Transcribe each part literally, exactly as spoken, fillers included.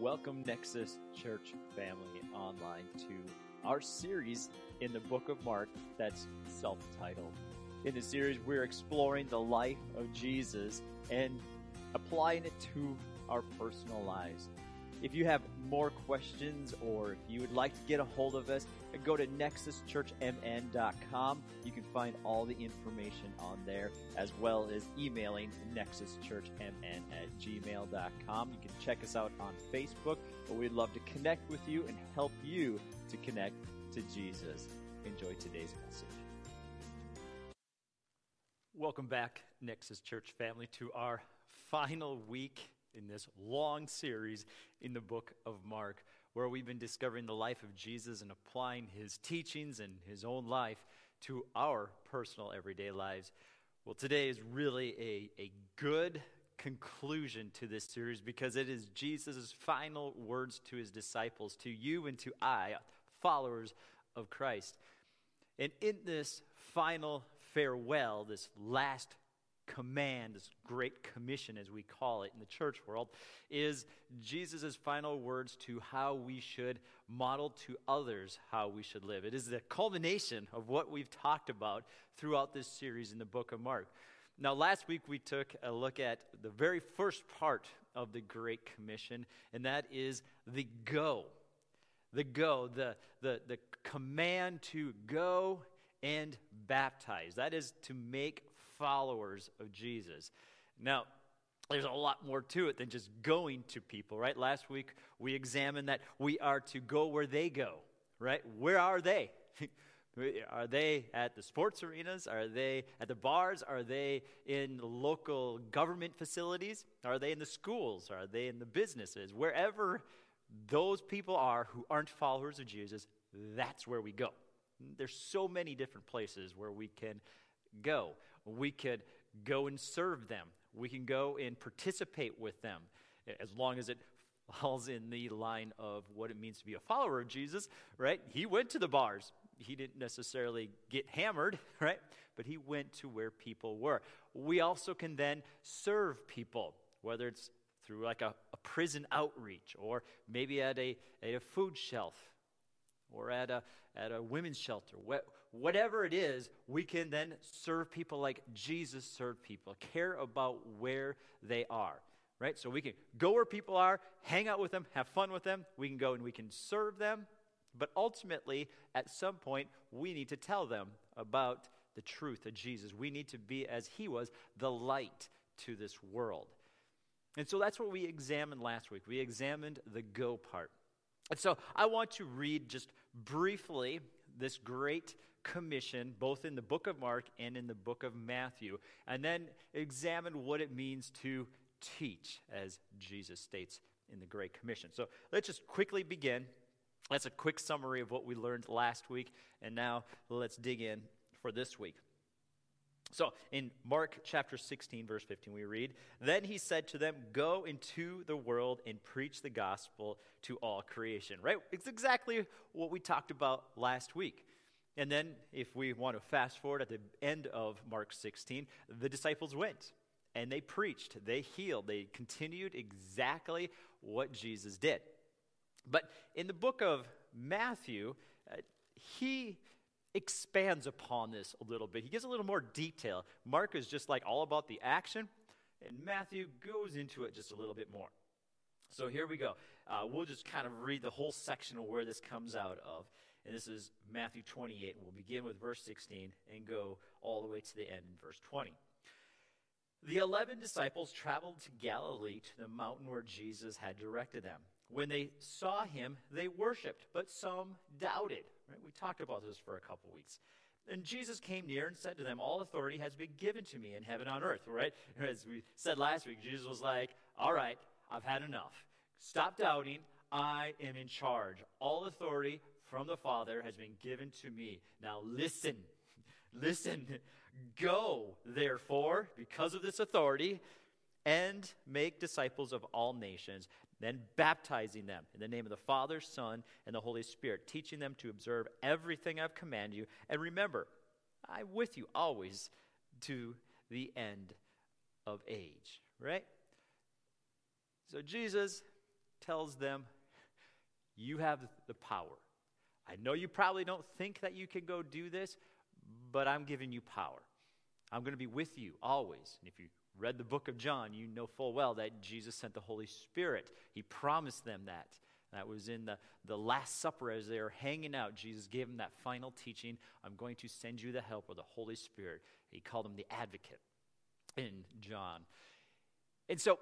Welcome, Nexus Church family online, to our series in the book of Mark that's self-titled. In the series, we're exploring the life of Jesus and applying it to our personal lives. If you have more questions or if you would like to get a hold of us, go to nexus church m n dot com. You can find all the information on there, as well as emailing nexus church m n at gmail dot com. You can check us out on Facebook, but we'd love to connect with you and help you to connect to Jesus. Enjoy today's message. Welcome back, Nexus Church family, to our final week in this long series in the book of Mark, where we've been discovering the life of Jesus and applying his teachings and his own life to our personal everyday lives. Well, today is really a, a good conclusion to this series because it is Jesus' final words to his disciples, to you and to I, followers of Christ. And in this final farewell, this last command, this great commission as we call it in the church world, is Jesus' final words to how we should model to others how we should live. It is the culmination of what we've talked about throughout this series in the book of Mark. Now, last week we took a look at the very first part of the Great Commission, and that is the go. The go, the the, the command to go and baptize. That is to make followers of Jesus. Now, there's a lot more to it than just going to people, right? Last week, we examined that we are to go where they go, right? Where are they? Are they at the sports arenas? Are they at the bars? Are they in local government facilities? Are they in the schools? Are they in the businesses? Wherever those people are who aren't followers of Jesus, that's where we go. There's so many different places where we can go. We could go and serve them. We can go and participate with them, as long as it falls in the line of what it means to be a follower of Jesus, right? He went to the bars. He didn't necessarily get hammered, right? But he went to where people were. We also can then serve people, whether it's through like a, a prison outreach or maybe at a, at a food shelf, or at a at a women's shelter. Whatever it is, we can then serve people like Jesus served people, care about where they are, right? So we can go where people are, hang out with them, have fun with them. We can go and we can serve them. But ultimately, at some point, we need to tell them about the truth of Jesus. We need to be, as he was, the light to this world. And so that's what we examined last week. We examined the go part. And so I want to read just briefly this great commission, both in the book of Mark and in the book of Matthew, and then examine what it means to teach, as Jesus states in the Great Commission. So let's just quickly begin. That's a quick summary of what we learned last week, and now let's dig in for this week. So in Mark chapter sixteen, verse fifteen, we read, "Then he said to them, go into the world and preach the gospel to all creation." Right? It's exactly what we talked about last week. And then if we want to fast forward at the end of Mark sixteen, the disciples went and they preached, they healed, they continued exactly what Jesus did. But in the book of Matthew, uh, he... expands upon this a little bit. He gives a little more detail. Mark is just like all about the action, and Matthew goes into it just a little bit more. So here we go. Uh, we'll just kind of read the whole section of where this comes out of. And this is Matthew twenty-eight. We'll begin with verse sixteen and go all the way to the end in verse twenty. "The eleven disciples traveled to Galilee, to the mountain where Jesus had directed them. When they saw him, they worshipped, but some doubted." Right? We talked about this for a couple weeks. "And Jesus came near and said to them, 'All authority has been given to me in heaven and on earth,'" right? As we said last week, Jesus was like, all right, I've had enough. Stop doubting. I am in charge. All authority from the Father has been given to me. Now listen, listen. "Go, therefore, because of this authority, and make disciples of all nations, then baptizing them in the name of the Father, Son, and the Holy Spirit, teaching them to observe everything I've commanded you. And remember, I'm with you always to the end of age," right? So Jesus tells them, you have the power. I know you probably don't think that you can go do this, but I'm giving you power. I'm going to be with you always. And if you read the book of John, you know full well that Jesus sent the Holy Spirit. He promised them that. That was in the, the Last Supper as they were hanging out. Jesus gave them that final teaching. I'm going to send you the helper, the Holy Spirit. He called him the advocate in John. And so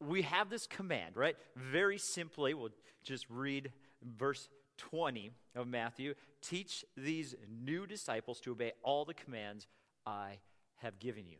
we have this command, right? Very simply, we'll just read verse twenty of Matthew. Teach these new disciples to obey all the commands I have given you.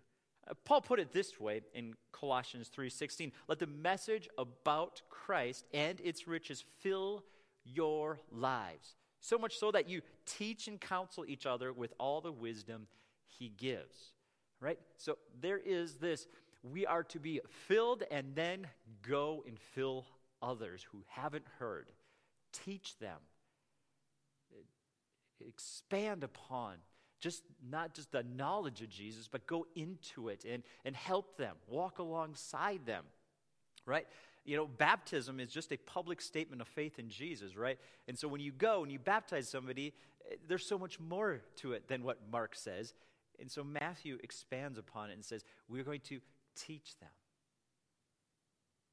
Uh, Paul put it this way in Colossians three sixteen. Let the message about Christ and its riches fill your lives, so much so that you teach and counsel each other with all the wisdom he gives, right? So there is this, we are to be filled and then go and fill others who haven't heard. Teach them. Expand upon just not just the knowledge of Jesus, but go into it and, and help them, walk alongside them, right? You know, baptism is just a public statement of faith in Jesus, right? And so when you go and you baptize somebody, there's so much more to it than what Mark says. And so Matthew expands upon it and says, we're going to teach them.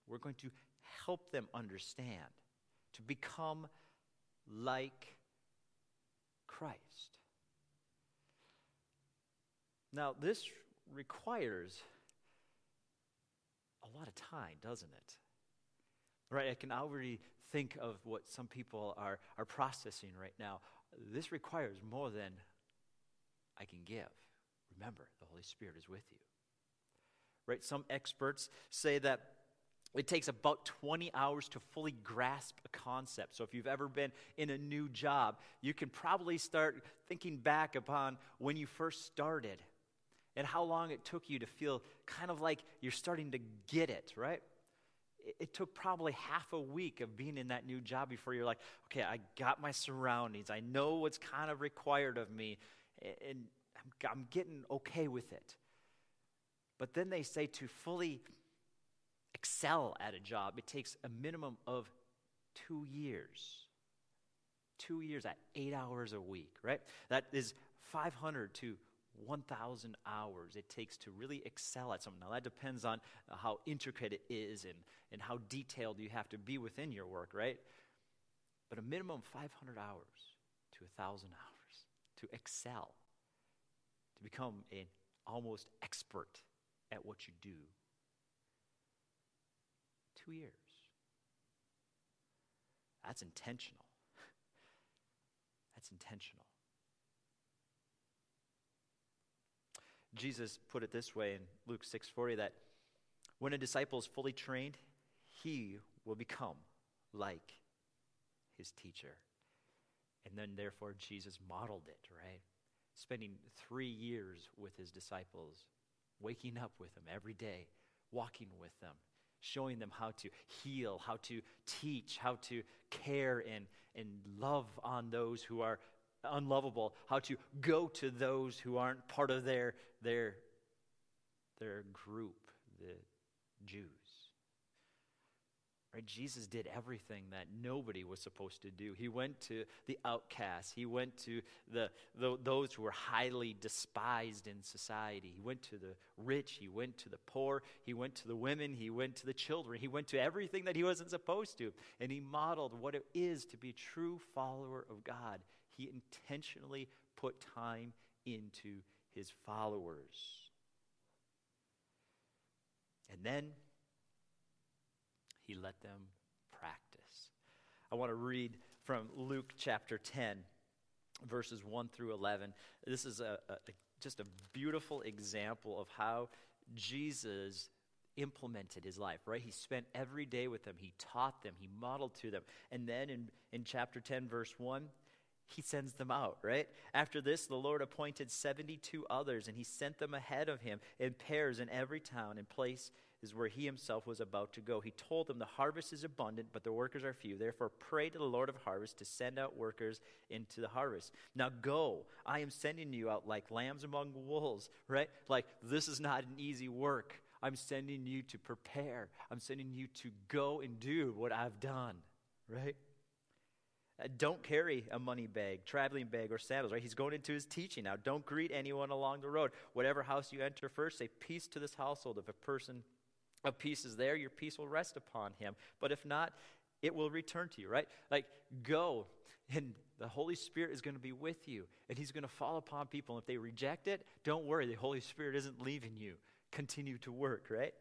We're going to help them understand, to become like Christ. Now, this requires a lot of time, doesn't it? Right, I can already think of what some people are, are processing right now. This requires more than I can give. Remember, the Holy Spirit is with you. Right, some experts say that it takes about twenty hours to fully grasp a concept. So if you've ever been in a new job, you can probably start thinking back upon when you first started and how long it took you to feel kind of like you're starting to get it, right? It, it took probably half a week of being in that new job before you're like, okay, I got my surroundings. I know what's kind of required of me, and I'm, I'm getting okay with it. But then they say to fully excel at a job, it takes a minimum of two years. Two years at eight hours a week, right? That is five hundred to one thousand hours it takes to really excel at something. Now, that depends on how intricate it is and, and how detailed you have to be within your work, right? But a minimum five hundred hours to one thousand hours to excel, to become an almost expert at what you do. Two years. That's intentional. That's intentional. Jesus put it this way in Luke six forty, that when a disciple is fully trained, he will become like his teacher. And then therefore Jesus modeled it, right? Spending three years with his disciples, waking up with them every day, walking with them, showing them how to heal, how to teach, how to care and, and love on those who are unlovable, how to go to those who aren't part of their, their, their group, the Jews. Right? Jesus did everything that nobody was supposed to do. He went to the outcasts. He went to the, the those who were highly despised in society. He went to the rich. He went to the poor. He went to the women. He went to the children. He went to everything that he wasn't supposed to. And he modeled what it is to be a true follower of God. He intentionally put time into his followers. And then he let them practice. I want to read from Luke chapter ten, verses one through eleven. This is a, a just a beautiful example of how Jesus implemented his life, right? He spent every day with them. He taught them. He modeled to them. And then in, in chapter ten, verse one, he sends them out, right? After this, the Lord appointed seventy-two others, and he sent them ahead of him in pairs in every town and place is where he himself was about to go. He told them, the harvest is abundant, but the workers are few. Therefore, pray to the Lord of harvest to send out workers into the harvest. Now go, I am sending you out like lambs among wolves, right? Like, this is not an easy work. I'm sending you to prepare. I'm sending you to go and do what I've done, right? Don't carry a money bag, traveling bag, or sandals, right? He's going into his teaching now. Don't greet anyone along the road. Whatever house you enter first, say peace to this household. If a person of peace is there, your peace will rest upon him. But if not, it will return to you, right? Like, go, and the Holy Spirit is going to be with you, and he's going to fall upon people. And if they reject it, don't worry. The Holy Spirit isn't leaving you. Continue to work, right?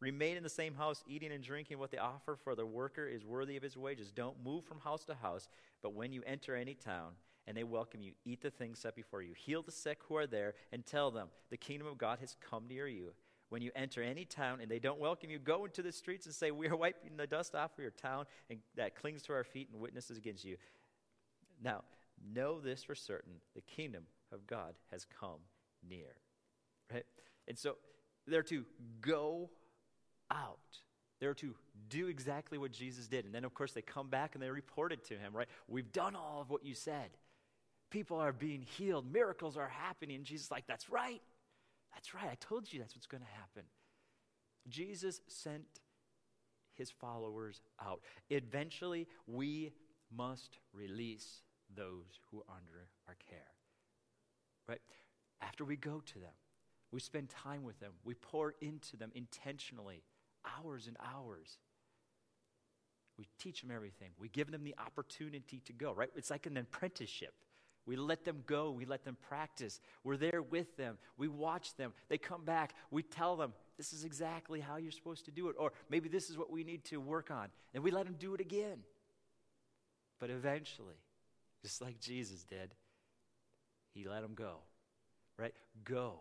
Remain in the same house, eating and drinking what they offer, for the worker is worthy of his wages. Don't move from house to house, but when you enter any town and they welcome you, eat the things set before you. Heal the sick who are there and tell them, the kingdom of God has come near you. When you enter any town and they don't welcome you, go into the streets and say, we are wiping the dust off of your town and that clings to our feet and witnesses against you. Now, know this for certain, the kingdom of God has come near, right? And so they're to go out. They're to do exactly what Jesus did. And then, of course, they come back and they report it to him, right? We've done all of what you said. People are being healed. Miracles are happening. And Jesus is like, that's right. That's right. I told you that's what's going to happen. Jesus sent his followers out. Eventually, we must release those who are under our care, right? After we go to them, we spend time with them. We pour into them intentionally, hours and hours. We teach them everything. We give them the opportunity to go, right? It's like an apprenticeship. We let them go. We let them practice. We're there with them. We watch them. They come back. We tell them, this is exactly how you're supposed to do it, or maybe this is what we need to work on, and we let them do it again. But eventually, just like Jesus did, he let them go, right? Go.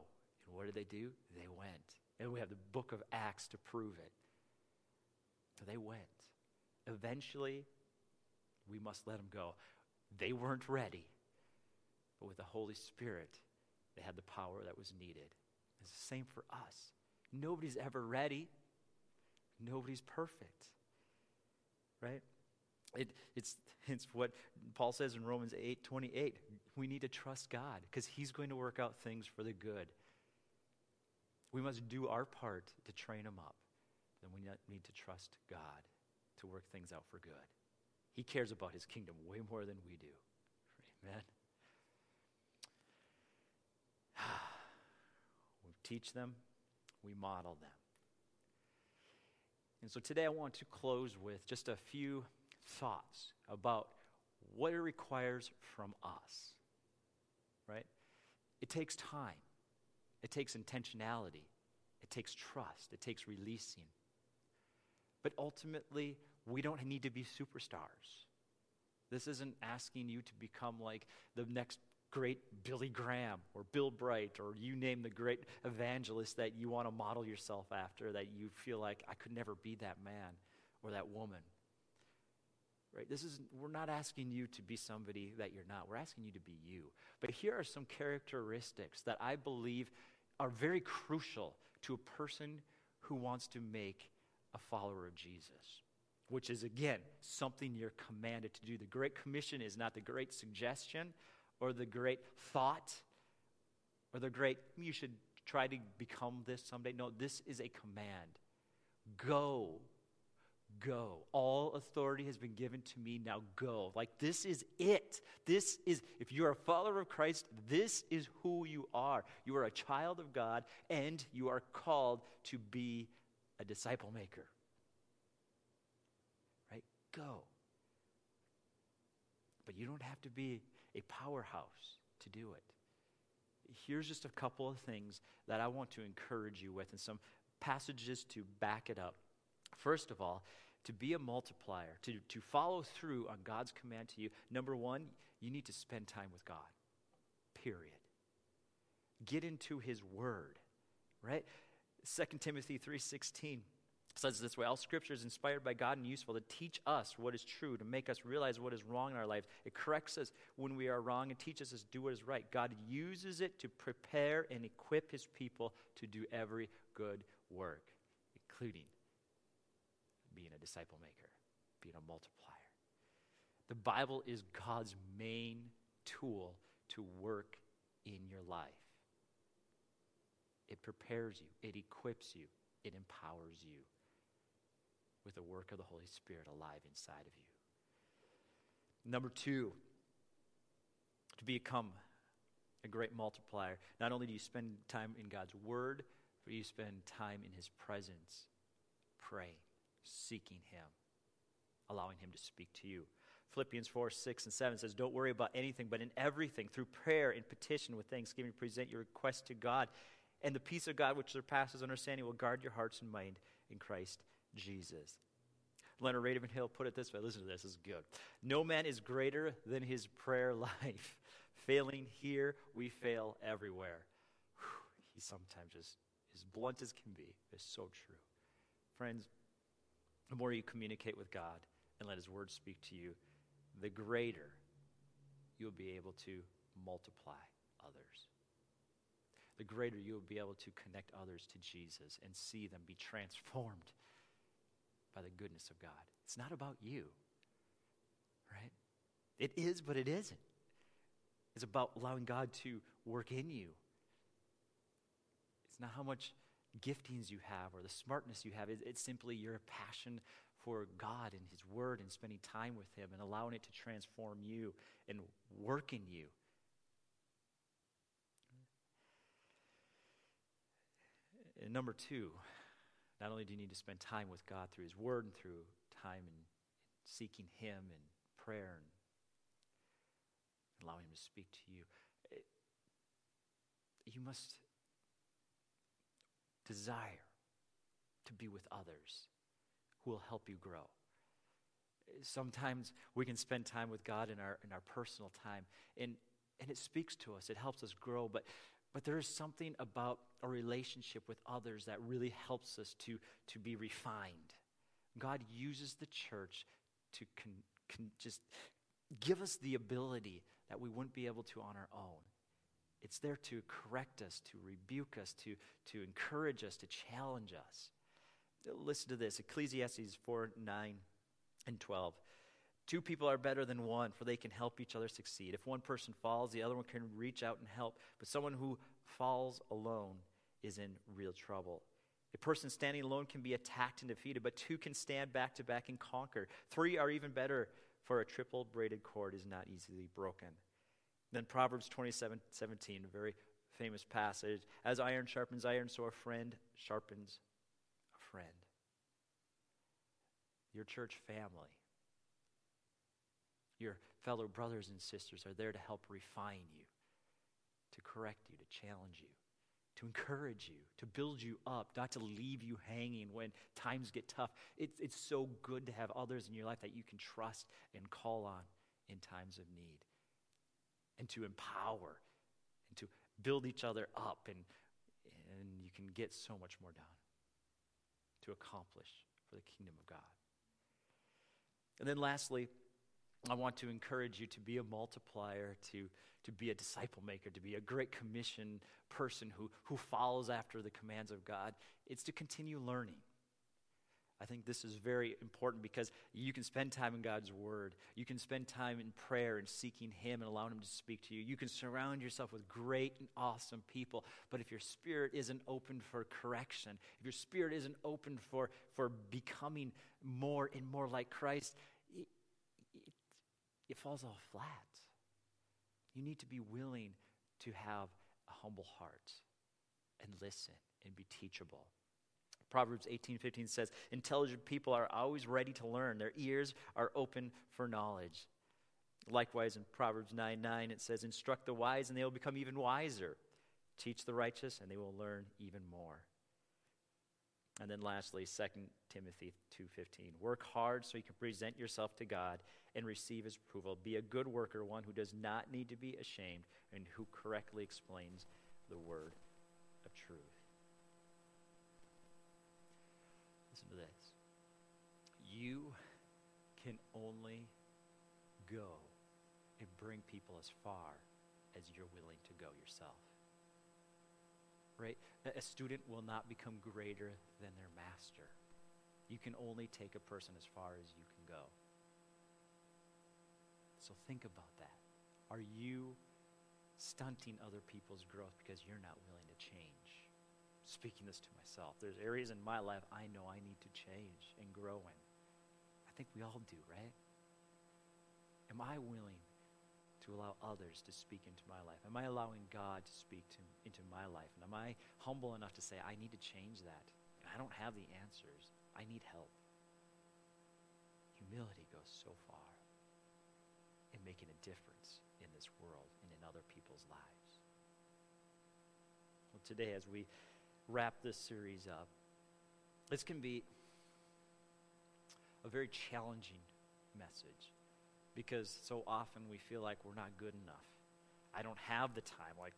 And what did they do? They went. And we have the book of Acts to prove it. So they went. Eventually, we must let them go. They weren't ready. But with the Holy Spirit, they had the power that was needed. It's the same for us. Nobody's ever ready. Nobody's perfect, right? It, it's, it's what Paul says in Romans eight twenty-eight. We need to trust God because he's going to work out things for the good. We must do our part to train them up. Then we need to trust God to work things out for good. He cares about his kingdom way more than we do. Amen. We teach them. We model them. And so today I want to close with just a few thoughts about what it requires from us, right? It takes time. It takes intentionality. It takes trust. It takes releasing. But ultimately, we don't need to be superstars. This isn't asking you to become like the next great Billy Graham or Bill Bright or you name the great evangelist that you want to model yourself after, that you feel like, I could never be that man or that woman. Right? This is, we're not asking you to be somebody that you're not. We're asking you to be you. But here are some characteristics that I believe are very crucial to a person who wants to make a follower of Jesus, which is, again, something you're commanded to do. The Great Commission is not the great suggestion or the great thought or the great, you should try to become this someday. No, this is a command. Go. Go. All authority has been given to me. Now go. Like, this is it. This is, if you're a follower of Christ, this is who you are. You are a child of God, and you are called to be a disciple maker. Right? Go. But you don't have to be a powerhouse to do it. Here's just a couple of things that I want to encourage you with and some passages to back it up. First of all, to be a multiplier, to, to follow through on God's command to you, number one, you need to spend time with God, period. Get into his word, right? Second Timothy three sixteen says this way, all scripture is inspired by God and useful to teach us what is true, to make us realize what is wrong in our lives. It corrects us when we are wrong and teaches us to do what is right. God uses it to prepare and equip his people to do every good work, including being a disciple maker, being a multiplier. The Bible is God's main tool to work in your life. It prepares you. It equips you. It empowers you with the work of the Holy Spirit alive inside of you. Number two, to become a great multiplier. Not only do you spend time in God's word, but you spend time in his presence, praying, seeking him, allowing him to speak to you. Philippians four, six, and seven says, don't worry about anything, but in everything, through prayer and petition with thanksgiving, present your request to God. And the peace of God, which surpasses understanding, will guard your hearts and mind in Christ Jesus. Leonard Ravenhill put it this way. Listen to this. This is good. No man is greater than his prayer life. Failing here, we fail everywhere. Whew, he sometimes just as blunt as can be. It's so true. Friends, the more you communicate with God and let his word speak to you, the greater you'll be able to multiply others. The greater you'll be able to connect others to Jesus and see them be transformed by the goodness of God. It's not about you, right? It is, but it isn't. It's about allowing God to work in you. It's not how much giftings you have or the smartness you have. It's simply your passion for God and his word and spending time with him and allowing it to transform you and work in you. And number two, not only do you need to spend time with God through his word and through time and seeking him and prayer and allowing him to speak to you, it, you must desire to be with others who will help you grow. Sometimes we can spend time with God in our in our personal time, and, and it speaks to us. It helps us grow, but But there is something about a relationship with others that really helps us to, to be refined. God uses the church to con, con just give us the ability that we wouldn't be able to on our own. It's there to correct us, to rebuke us, to, to encourage us, to challenge us. Listen to this, Ecclesiastes four, nine, and twelve. Two people are better than one, for they can help each other succeed. If one person falls, the other one can reach out and help. But someone who falls alone is in real trouble. A person standing alone can be attacked and defeated, but two can stand back to back and conquer. Three are even better, for a triple braided cord is not easily broken. Then Proverbs twenty-seven, seventeen, a very famous passage. As iron sharpens iron, so a friend sharpens a friend. Your church family, your fellow brothers and sisters are there to help refine you, to correct you, to challenge you, to encourage you, to build you up, not to leave you hanging when times get tough. It's, it's so good to have others in your life that you can trust and call on in times of need, and to empower and to build each other up, and, and you can get so much more done to accomplish for the kingdom of God. And then lastly, I want to encourage you to be a multiplier, to, to be a disciple maker, to be a great commission person who, who follows after the commands of God. It's to continue learning. I think this is very important because you can spend time in God's word. You can spend time in prayer and seeking him and allowing him to speak to you. You can surround yourself with great and awesome people. But if your spirit isn't open for correction, if your spirit isn't open for, for becoming more and more like Christ, it falls all flat. You need to be willing to have a humble heart and listen and be teachable. Proverbs eighteen fifteen says, intelligent people are always ready to learn. Their ears are open for knowledge. Likewise, in Proverbs nine, nine, it says, instruct the wise and they will become even wiser. Teach the righteous and they will learn even more. And then lastly, Second Timothy two fifteen, work hard so you can present yourself to God and receive his approval. Be a good worker, one who does not need to be ashamed and who correctly explains the word of truth. Listen to this. You can only go and bring people as far as you're willing to go yourself. Right? A student will not become greater than their master. You can only take a person as far as you can go. So think about that. Are you stunting other people's growth because you're not willing to change? speaking this to myself. There's areas in my life I know I need to change and grow in. I think we all do, right? Am I willing to allow others to speak into my life? Am I allowing God to speak to, into my life? And am I humble enough to say, I need to change that? And I don't have the answers. I need help. Humility goes so far in making a difference in this world and in other people's lives. Well, today, as we wrap this series up, this can be a very challenging message, because so often we feel like we're not good enough. I don't have the time. Like,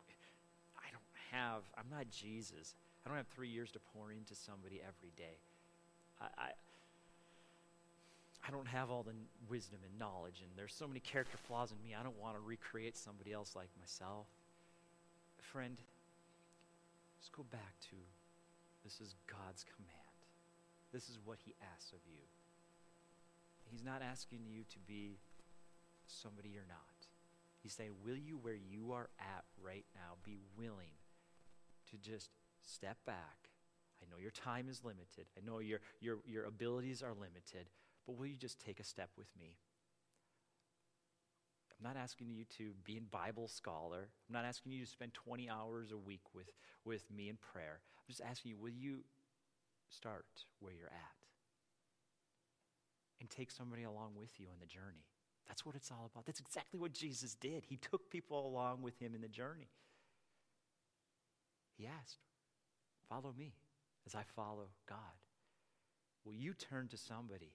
I don't have, I'm not Jesus. I don't have three years to pour into somebody every day. I, I, I don't have all the wisdom and knowledge, and there's so many character flaws in me. I don't want to recreate somebody else like myself. Friend, let's go back to, this is God's command. This is what he asks of you. He's not asking you to be somebody you're not. He's saying, will you, where you are at right now, be willing to just step back? I know your time is limited. I know your, your, your abilities are limited, but will you just take a step with me? I'm not asking you to be a Bible scholar. I'm not asking you to spend twenty hours a week with, with me in prayer. I'm just asking you, will you start where you're at? And take somebody along with you on the journey. That's what it's all about. That's exactly what Jesus did. He took people along with him in the journey. He asked, follow me as I follow God. Will you turn to somebody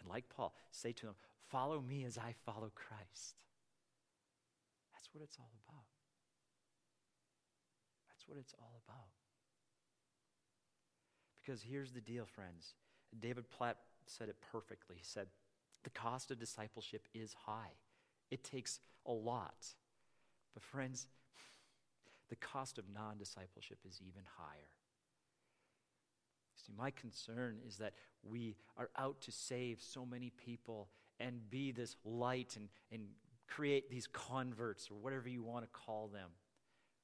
and, like Paul, say to them, follow me as I follow Christ? That's what it's all about. That's what it's all about. Because here's the deal, friends. David Platt said it perfectly. He said, the cost of discipleship is high. It takes a lot. But friends, the cost of non-discipleship is even higher. See, my concern is that we are out to save so many people and be this light and, and create these converts, or whatever you want to call them.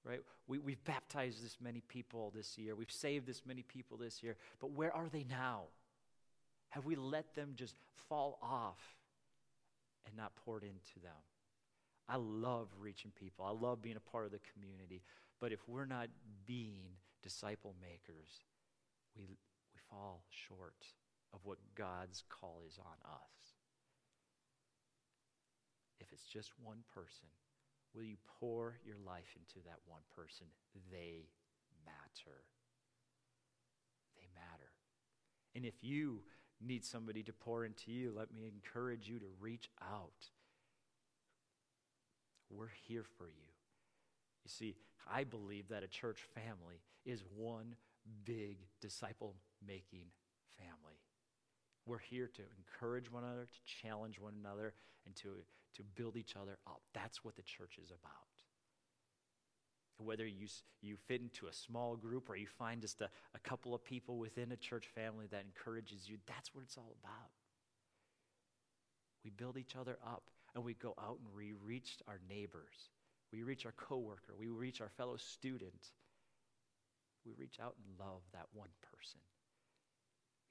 Right? We, we've baptized this many people this year. We've saved this many people this year. But where are they now? Have we let them just fall off and not poured into them? I love reaching people. I love being a part of the community. But if we're not being disciple makers, we we fall short of what God's call is on us. If it's just one person, will you pour your life into that one person? They matter. They matter. And if you need somebody to pour into you, let me encourage you to reach out. We're here for you. You see, I believe that a church family is one big disciple-making family. We're here to encourage one another, to challenge one another, and to, to build each other up. That's what the church is about. Whether you you fit into a small group or you find just a, a couple of people within a church family that encourages you, that's what it's all about. We build each other up, and we go out and we reach our neighbors. We reach our coworker. We reach our fellow student. We reach out and love that one person.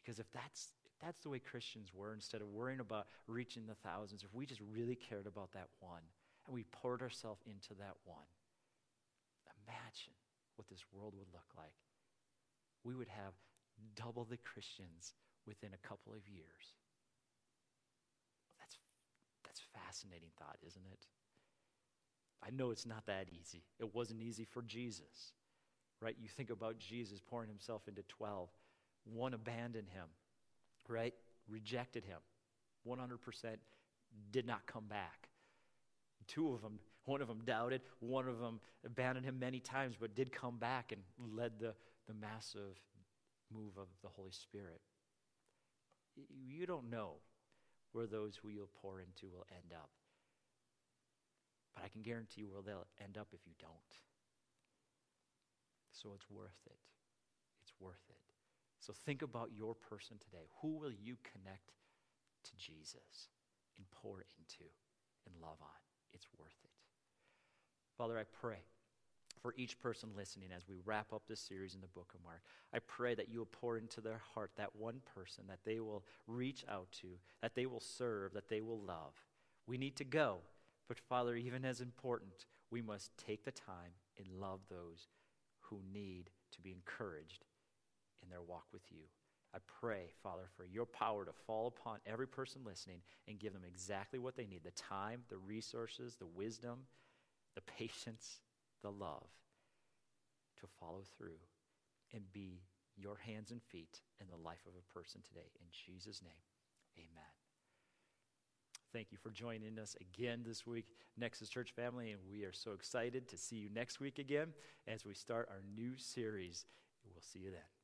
Because if that's, if that's the way Christians were, instead of worrying about reaching the thousands, if we just really cared about that one and we poured ourselves into that one, imagine what this world would look like. We would have double the Christians within a couple of years. That's that's fascinating thought, isn't it? I know it's not that easy. It wasn't easy for Jesus, right? You think about Jesus pouring himself into twelve. One abandoned him, right? Rejected him. one hundred percent did not come back. Two of them, one of them doubted, one of them abandoned him many times, but did come back and led the, the massive move of the Holy Spirit. You don't know where those who you'll pour into will end up. But I can guarantee you where they'll end up if you don't. So it's worth it. It's worth it. So think about your person today. Who will you connect to Jesus and pour into and love on? It's worth it. Father, I pray for each person listening as we wrap up this series in the book of Mark. I pray that you will pour into their heart that one person that they will reach out to, that they will serve, that they will love. We need to go, but Father, even as important, we must take the time and love those who need to be encouraged in their walk with you. I pray, Father, for your power to fall upon every person listening and give them exactly what they need, the time, the resources, the wisdom, the patience, the love to follow through and be your hands and feet in the life of a person today. In Jesus' name, amen. Thank you for joining us again this week, Nexus Church family, and we are so excited to see you next week again as we start our new series. We'll see you then.